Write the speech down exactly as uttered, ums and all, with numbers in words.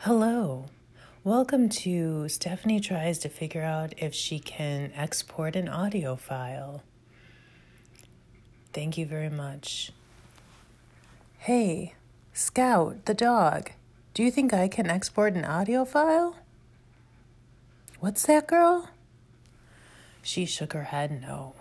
Hello, welcome to Stephanie Tries to Figure Out If She Can Export an Audio File. Thank you very much. Hey, Scout the dog, do you think I can export an audio file? What's that, girl? She shook her head no.